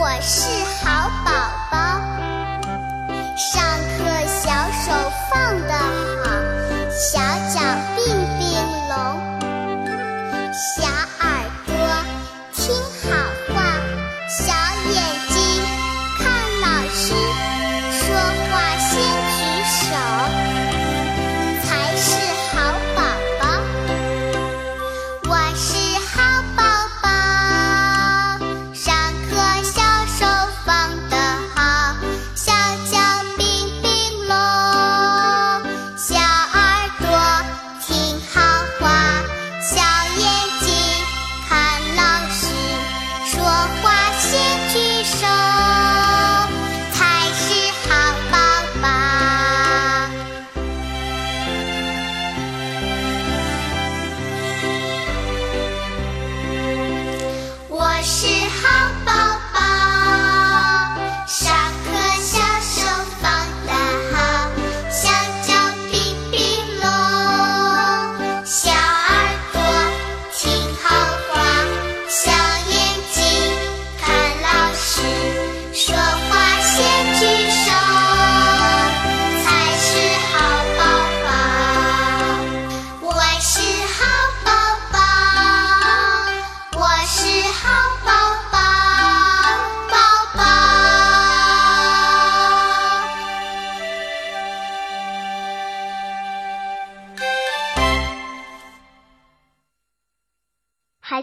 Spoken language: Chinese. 我是好宝宝，上课小手放得好，小脚并并拢，小耳朵听好话，小眼睛看老师，说话先举手，才是好宝宝。我是好宝宝，上课小手放得好，小脚并并拢，小耳朵听好话，小眼睛看老师，说话先举手，才是好宝宝。我是好宝宝，上课小手放得好，小脚并并拢，小耳朵听好话，小眼睛看老师，说话先举手，才是好宝宝。我是好宝宝，我是好宝宝，宝宝。还